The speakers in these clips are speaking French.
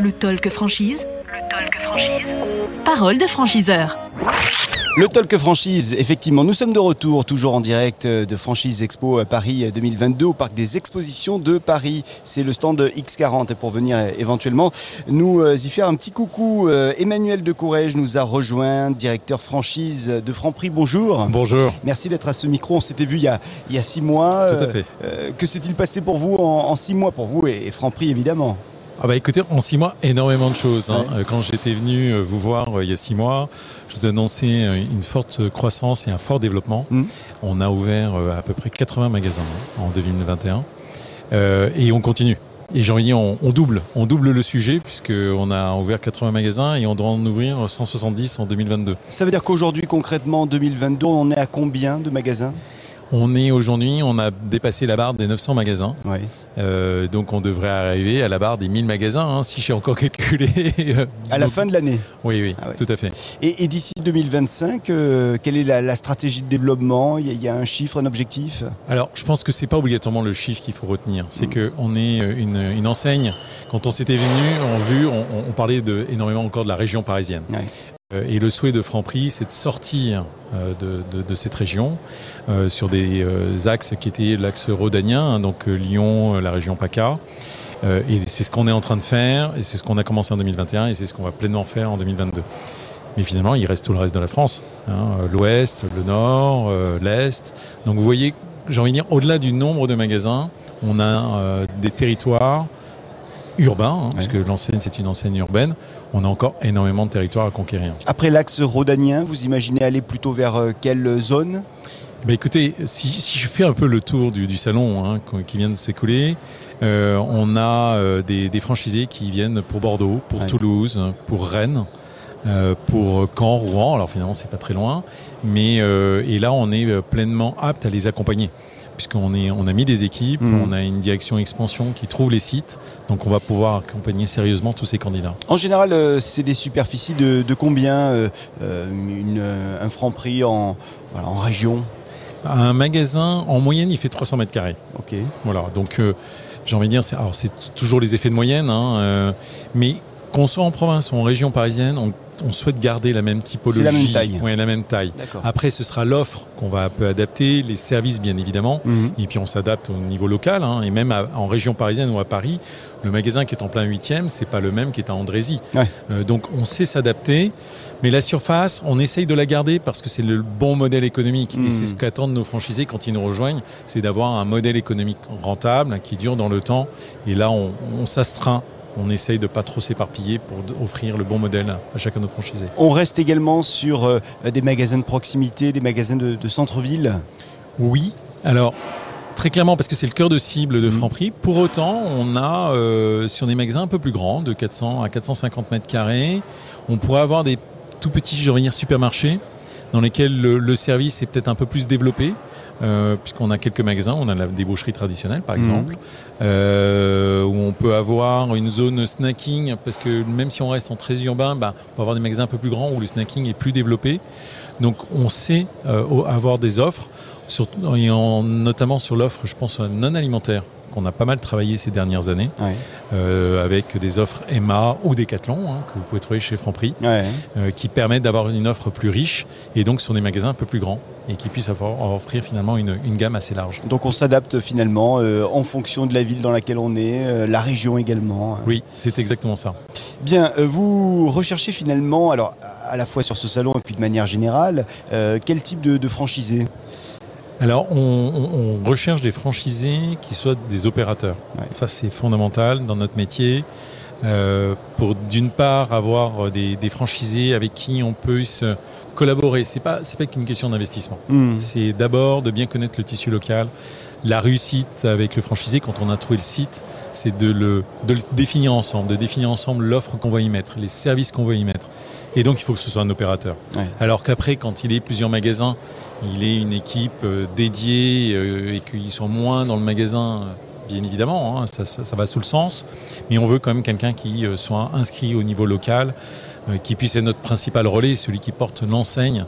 Le Talk Franchise. Le Talk Franchise. Parole de franchiseur. Le Talk Franchise, effectivement, nous sommes de retour, toujours en direct de Franchise Expo à Paris 2022 au Parc des Expositions de Paris. C'est le stand X40 pour venir éventuellement nous y faire un petit coucou. Emmanuel de Courrèges nous a rejoint, directeur franchise de Franprix. Bonjour. Bonjour. Merci d'être à ce micro. On s'était vu il y a 6 mois. Tout à fait. Que s'est-il passé pour vous en 6 mois pour vous et Franprix évidemment? Ah bah écoutez, en 6 mois, énormément de choses. Hein. Ouais. Quand j'étais venu vous voir il y a 6 mois, je vous ai annoncé une forte croissance et un fort développement. On a ouvert à peu près 80 magasins en 2021 et on continue. Et j'ai envie de dire, on double le sujet puisqu'on a ouvert 80 magasins et on doit en ouvrir 170 en 2022. Ça veut dire qu'aujourd'hui, concrètement, en 2022, on en est à combien de magasins ? On a dépassé la barre des 900 magasins. Oui. Donc on devrait arriver à la barre des 1000 magasins, hein, si j'ai encore calculé. À la fin de l'année. Oui, ah ouais. Tout à fait. Et d'ici 2025, quelle est la stratégie de développement ? Il y a un chiffre, un objectif ? Alors, je pense que ce n'est pas obligatoirement le chiffre qu'il faut retenir. C'est qu'on est une enseigne. Quand on s'était venu, on parlait énormément encore de la région parisienne. Oui. Et le souhait de Franprix, c'est de sortir de cette région sur des axes qui étaient l'axe rhodanien, donc Lyon, la région PACA. Et c'est ce qu'on est en train de faire, et c'est ce qu'on a commencé en 2021, et c'est ce qu'on va pleinement faire en 2022. Mais finalement, il reste tout le reste de la France, hein, l'Ouest, le Nord, l'Est. Donc vous voyez, j'ai envie de dire, au-delà du nombre de magasins, on a des territoires urbain, hein, ouais. Parce que l'enseigne, c'est une enseigne urbaine, on a encore énormément de territoire à conquérir. Après l'axe rhodanien, vous imaginez aller plutôt vers quelle zone ? Écoutez, si je fais un peu le tour du salon hein, qui vient de s'écouler, on a des franchisés qui viennent pour Bordeaux, pour ouais. Toulouse, pour Rennes, pour Caen, Rouen, alors finalement c'est pas très loin, mais et là on est pleinement apte à les accompagner. Puisqu'on a mis des équipes, on a une direction expansion qui trouve les sites, donc on va pouvoir accompagner sérieusement tous ces candidats. En général, c'est des superficies de combien un Franprix en région ? Un magasin, en moyenne, il fait 300 mètres carrés. Ok. Voilà, donc j'ai envie de dire, c'est toujours les effets de moyenne, hein, mais qu'on soit en province ou en région parisienne, on souhaite garder la même typologie. C'est la même taille. Oui, la même taille. D'accord. Après, ce sera l'offre qu'on va un peu adapter, les services bien évidemment, et puis on s'adapte au niveau local, hein, et même en région parisienne ou à Paris, le magasin qui est en plein 8e, c'est pas le même qui est à Andrézy. Ouais. Donc on sait s'adapter, mais la surface, on essaye de la garder parce que c'est le bon modèle économique, et c'est ce qu'attendent nos franchisés quand ils nous rejoignent, c'est d'avoir un modèle économique rentable qui dure dans le temps, et là on s'astreint. On essaye de ne pas trop s'éparpiller pour offrir le bon modèle à chacun de nos franchisés. On reste également sur des magasins de proximité, des magasins de centre-ville ? Oui, alors très clairement parce que c'est le cœur de cible de Franprix. Pour autant, on a sur des magasins un peu plus grands, de 400 à 450 mètres carrés, on pourrait avoir des tout petits supermarchés dans lesquels le service est peut-être un peu plus développé. Puisqu'on a quelques magasins, on a des boucheries traditionnelles par exemple, où on peut avoir une zone snacking, parce que même si on reste en très urbain, on peut avoir des magasins un peu plus grands où le snacking est plus développé. Donc on sait avoir des offres, notamment sur l'offre, je pense, non alimentaire, qu'on a pas mal travaillé ces dernières années, ouais. Avec des offres Emma ou Decathlon, hein, que vous pouvez trouver chez Franprix, ouais. Qui permettent d'avoir une offre plus riche, et donc sur des magasins un peu plus grands, et qui puissent offrir finalement une gamme assez large. Donc on s'adapte finalement en fonction de la ville dans laquelle on est, la région également. Oui, c'est exactement ça. Bien, vous recherchez finalement, alors à la fois sur ce salon et puis de manière générale, quel type de franchisé ? Alors on recherche des franchisés qui soient des opérateurs. Ouais. Ça c'est fondamental dans notre métier. Pour d'une part avoir des franchisés avec qui on peut se collaborer. C'est pas qu'une question d'investissement. C'est d'abord de bien connaître le tissu local. La réussite avec le franchisé, quand on a trouvé le site, c'est de le définir ensemble, l'offre qu'on va y mettre, les services qu'on va y mettre. Et donc, il faut que ce soit un opérateur. Ouais. Alors qu'après, quand il est plusieurs magasins, il est une équipe dédiée et qu'ils sont moins dans le magasin bien évidemment, hein, ça va sous le sens, mais on veut quand même quelqu'un qui soit inscrit au niveau local, qui puisse être notre principal relais, celui qui porte l'enseigne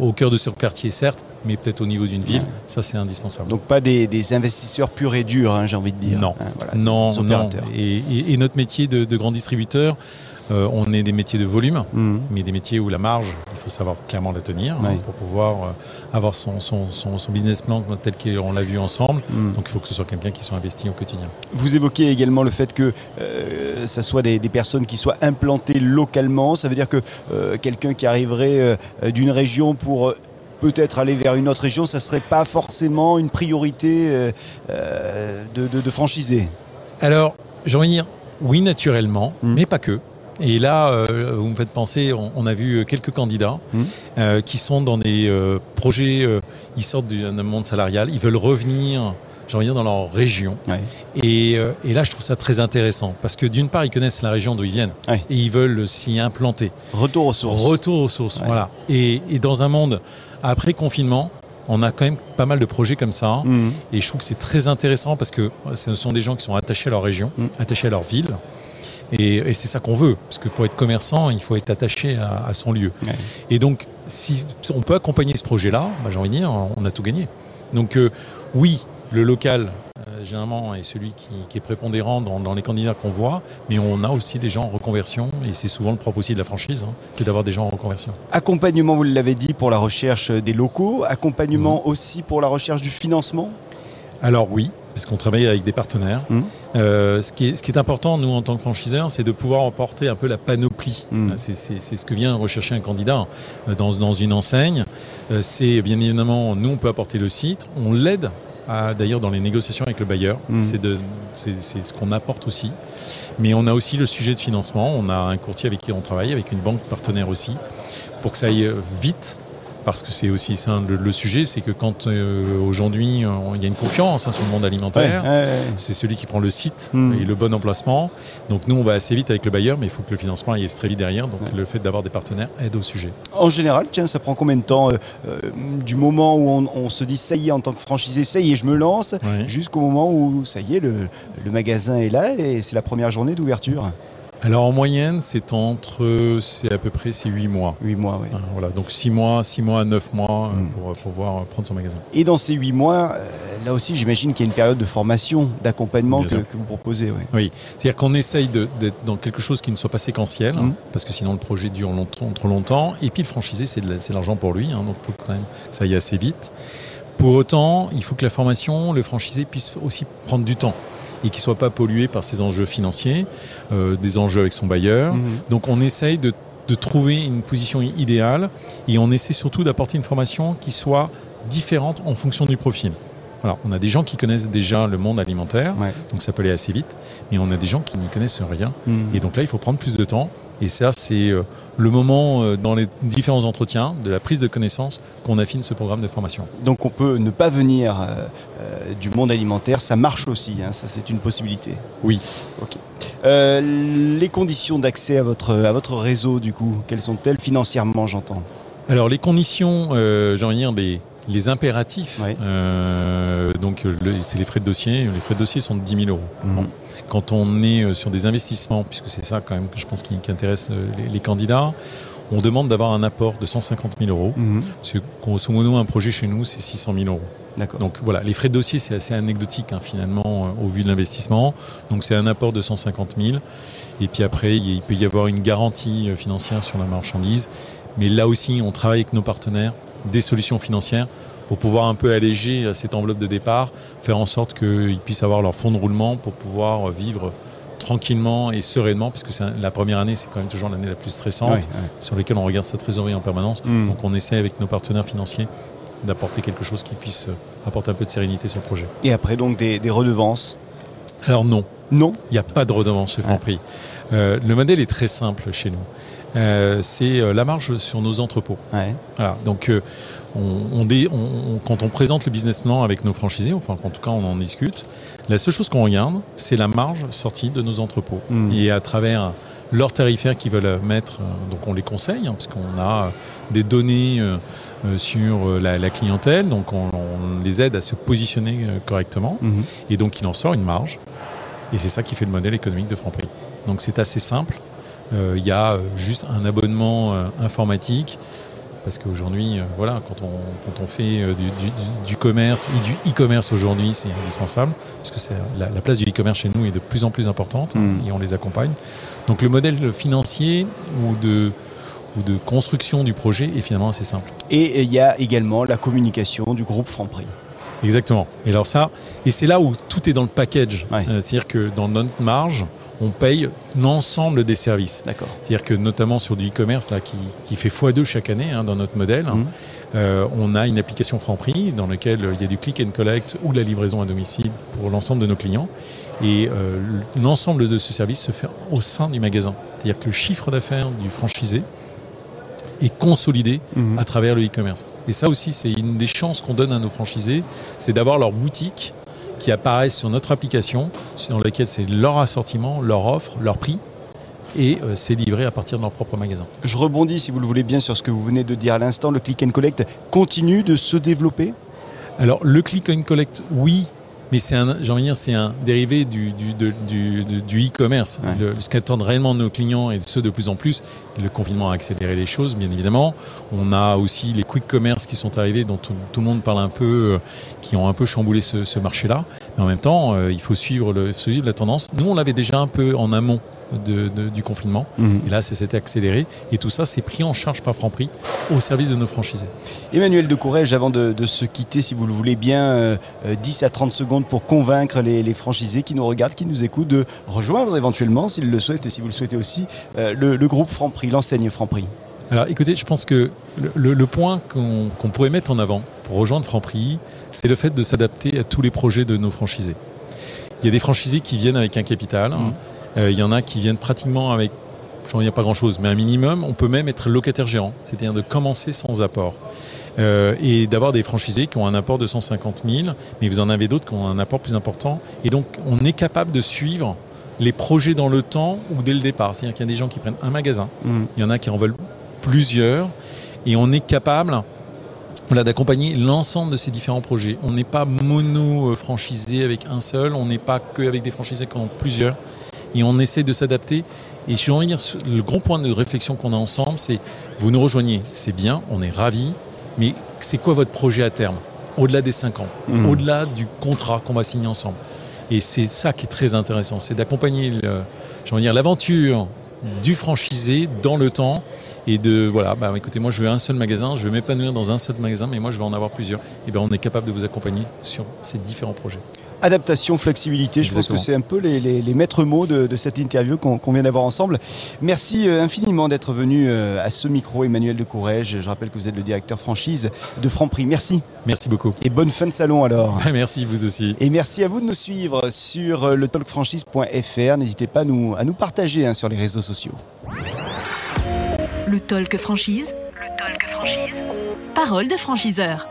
au cœur de son quartier, certes, mais peut-être au niveau d'une ville, ça c'est indispensable. Donc pas des investisseurs purs et durs, hein, j'ai envie de dire. Non, hein, voilà, non. Et notre métier de grand distributeur, on est des métiers de volume, mais des métiers où la marge, il faut savoir clairement la tenir pour pouvoir avoir son business plan tel qu'on l'a vu ensemble. Donc il faut que ce soit quelqu'un qui soit investi au quotidien. Vous évoquez également le fait que ça soit des personnes qui soient implantées localement. Ça veut dire que quelqu'un qui arriverait d'une région pour peut-être aller vers une autre région, ça ne serait pas forcément une priorité de franchisé. Alors, j'ai envie de dire oui naturellement, mais pas que. Et là, vous me faites penser, on a vu quelques candidats qui sont dans des projets, ils sortent d'un monde salarial, ils veulent revenir, j'ai envie de dire, dans leur région. Ouais. Et là, je trouve ça très intéressant parce que d'une part, ils connaissent la région d'où ils viennent et ils veulent s'y implanter. Retour aux sources. Voilà. Et dans un monde après confinement, on a quand même pas mal de projets comme ça et je trouve que c'est très intéressant parce que ce sont des gens qui sont attachés à leur région, attachés à leur ville. Et c'est ça qu'on veut, parce que pour être commerçant, il faut être attaché à son lieu. Ouais. Et donc, si on peut accompagner ce projet-là, bah, j'ai envie de dire, on a tout gagné. Donc oui, le local, généralement, est celui qui est prépondérant dans les candidats qu'on voit, mais on a aussi des gens en reconversion, et c'est souvent le propre aussi de la franchise, hein, c'est d'avoir des gens en reconversion. Accompagnement, vous l'avez dit, pour la recherche des locaux, accompagnement aussi pour la recherche du financement ? Alors oui. Parce qu'on travaille avec des partenaires. Ce qui est important, nous, en tant que franchiseurs, c'est de pouvoir emporter un peu la panoplie. C'est ce que vient rechercher un candidat dans une enseigne. C'est bien évidemment, nous, on peut apporter le site. On l'aide, d'ailleurs, dans les négociations avec le bailleur. C'est ce qu'on apporte aussi. Mais on a aussi le sujet de financement. On a un courtier avec qui on travaille, avec une banque partenaire aussi, pour que ça aille vite. Parce que c'est aussi ça le sujet, c'est que quand aujourd'hui il y a une concurrence sur le monde alimentaire, c'est celui qui prend le site et le bon emplacement. Donc nous on va assez vite avec le bailleur, mais il faut que le financement aille très vite derrière. Donc le fait d'avoir des partenaires aide au sujet. En général, ça prend combien de temps du moment où on se dit ça y est en tant que franchisé, ça y est je me lance, jusqu'au moment où ça y est le magasin est là et c'est la première journée d'ouverture? Alors en moyenne, c'est à peu près 8 mois. 8 mois, oui. Voilà, donc 6 mois à 9 mois pour pouvoir prendre son magasin. Et dans ces 8 mois, là aussi, j'imagine qu'il y a une période de formation, d'accompagnement que vous proposez. Ouais. Oui, c'est-à-dire qu'on essaye d'être dans quelque chose qui ne soit pas séquentiel, parce que sinon le projet dure trop longtemps. Et puis le franchisé, c'est de l'argent pour lui, donc il faut quand même que ça aille assez vite. Pour autant, il faut que la formation, le franchisé puisse aussi prendre du temps. Et qu'il ne soit pas pollué par ces enjeux financiers, des enjeux avec son bailleur. Donc on essaye de trouver une position idéale et on essaie surtout d'apporter une formation qui soit différente en fonction du profil. Voilà, on a des gens qui connaissent déjà le monde alimentaire, donc ça peut aller assez vite, mais on a des gens qui n'y connaissent rien. Et donc là, il faut prendre plus de temps. Et ça, c'est le moment dans les différents entretiens, de la prise de connaissance, qu'on affine ce programme de formation. Donc on peut ne pas venir du monde alimentaire, ça marche aussi, ça c'est une possibilité. Oui. Ok. Les conditions d'accès à votre réseau, du coup, quelles sont-elles financièrement, j'entends ? Alors les conditions, j'ai envie de dire, les impératifs, donc c'est les frais de dossier. Les frais de dossier sont de 10 000 euros. Quand on est sur des investissements, puisque c'est ça quand même que je pense qui intéresse les candidats, on demande d'avoir un apport de 150 000 euros. Parce que grosso modo, un projet chez nous, c'est 600 000 euros. D'accord. Donc voilà, les frais de dossier, c'est assez anecdotique finalement au vu de l'investissement. Donc c'est un apport de 150 000. Et puis après, il peut y avoir une garantie financière sur la marchandise. Mais là aussi, on travaille avec nos partenaires des solutions financières pour pouvoir un peu alléger cette enveloppe de départ, faire en sorte qu'ils puissent avoir leur fonds de roulement pour pouvoir vivre tranquillement et sereinement, parce que la première année, c'est quand même toujours l'année la plus stressante, sur laquelle on regarde sa trésorerie en permanence. Donc on essaie avec nos partenaires financiers d'apporter quelque chose qui puisse apporter un peu de sérénité sur le projet. Et après donc des redevances ? Alors non, il n'y a pas de redevance chez Franprix. Le modèle est très simple chez nous. C'est la marge sur nos entrepôts. Voilà, donc quand on présente le business plan avec nos franchisés, enfin en tout cas on en discute, la seule chose qu'on regarde, c'est la marge sortie de nos entrepôts. Et à travers leur tarifaire qu'ils veulent mettre, donc on les conseille, parce qu'on a des données sur la clientèle, donc on les aide à se positionner correctement, et donc il en sort une marge, et c'est ça qui fait le modèle économique de Franprix. Donc c'est assez simple, il y a juste un abonnement informatique, parce qu'aujourd'hui, voilà, quand on fait du commerce et du e-commerce aujourd'hui, c'est indispensable, parce que la place du e-commerce chez nous est de plus en plus importante, et on les accompagne. Donc le modèle financier ou de construction du projet est finalement assez simple. Et il y a également la communication du groupe Franprix. Exactement. Et alors c'est là où tout est dans le package. Ouais. C'est-à-dire que dans notre marge, on paye l'ensemble des services. D'accord. C'est-à-dire que notamment sur du e-commerce là, qui fait x2 chaque année dans notre modèle, on a une application Franprix dans laquelle il y a du click and collect ou de la livraison à domicile pour l'ensemble de nos clients. Et l'ensemble de ce service se fait au sein du magasin. C'est-à-dire que le chiffre d'affaires du franchisé est consolidé à travers le e-commerce. Et ça aussi, c'est une des chances qu'on donne à nos franchisés, c'est d'avoir leur boutique qui apparaissent sur notre application, dans laquelle c'est leur assortiment, leur offre, leur prix, et c'est livré à partir de leur propre magasin. Je rebondis, si vous le voulez bien, sur ce que vous venez de dire à l'instant. Le click and collect continue de se développer ? Alors, le click and collect, oui, mais c'est un dérivé du e-commerce. Ouais. Ce qu'attendent réellement nos clients, et ceux de plus en plus, le confinement a accéléré les choses, bien évidemment. On a aussi les quick commerce qui sont arrivés, dont tout le monde parle un peu, qui ont un peu chamboulé ce marché-là. Mais en même temps, il faut suivre la tendance. Nous, on l'avait déjà un peu en amont du confinement. Et là, ça s'était accéléré. Et tout ça, c'est pris en charge par Franprix au service de nos franchisés. Emmanuel de Courrèges, avant de se quitter, si vous le voulez bien, 10 à 30 secondes pour convaincre les franchisés qui nous regardent, qui nous écoutent, de rejoindre éventuellement, s'ils le souhaitent et si vous le souhaitez aussi, le groupe Franprix, l'enseigne Franprix. Alors écoutez, je pense que le point qu'on pourrait mettre en avant pour rejoindre Franprix, c'est le fait de s'adapter à tous les projets de nos franchisés. Il y a des franchisés qui viennent avec un capital, il y en a qui viennent pratiquement avec, j'en ai pas grand-chose, mais un minimum. On peut même être locataire gérant, c'est-à-dire de commencer sans apport. Et d'avoir des franchisés qui ont un apport de 150 000, mais vous en avez d'autres qui ont un apport plus important. Et donc, on est capable de suivre les projets dans le temps ou dès le départ. C'est-à-dire qu'il y a des gens qui prennent un magasin, il y en a qui en veulent plusieurs, et on est capable... Voilà, d'accompagner l'ensemble de ces différents projets. On n'est pas mono-franchisé avec un seul, on n'est pas qu'avec des franchisés qui en ont plusieurs, et on essaie de s'adapter. Et j'ai envie de dire, le gros point de réflexion qu'on a ensemble, c'est vous nous rejoignez, c'est bien, on est ravis, mais c'est quoi votre projet à terme, au-delà des 5 ans, au-delà du contrat qu'on va signer ensemble. Et c'est ça qui est très intéressant, c'est d'accompagner l'aventure du franchisé dans le temps, et écoutez, moi je veux un seul magasin, je veux m'épanouir dans un seul magasin, mais moi je veux en avoir plusieurs. Et bien on est capable de vous accompagner sur ces différents projets. Adaptation, flexibilité, exactement. Je pense que c'est un peu les maîtres mots de cette interview qu'on vient d'avoir ensemble. Merci infiniment d'être venu à ce micro, Emmanuel de Courrèges. Je rappelle que vous êtes le directeur franchise de Franprix. Merci. Merci beaucoup. Et bonne fin de salon alors. Merci, vous aussi. Et merci à vous de nous suivre sur letalkfranchise.fr. N'hésitez pas à nous partager sur les réseaux sociaux. Le Talk Franchise. Parole de franchiseur.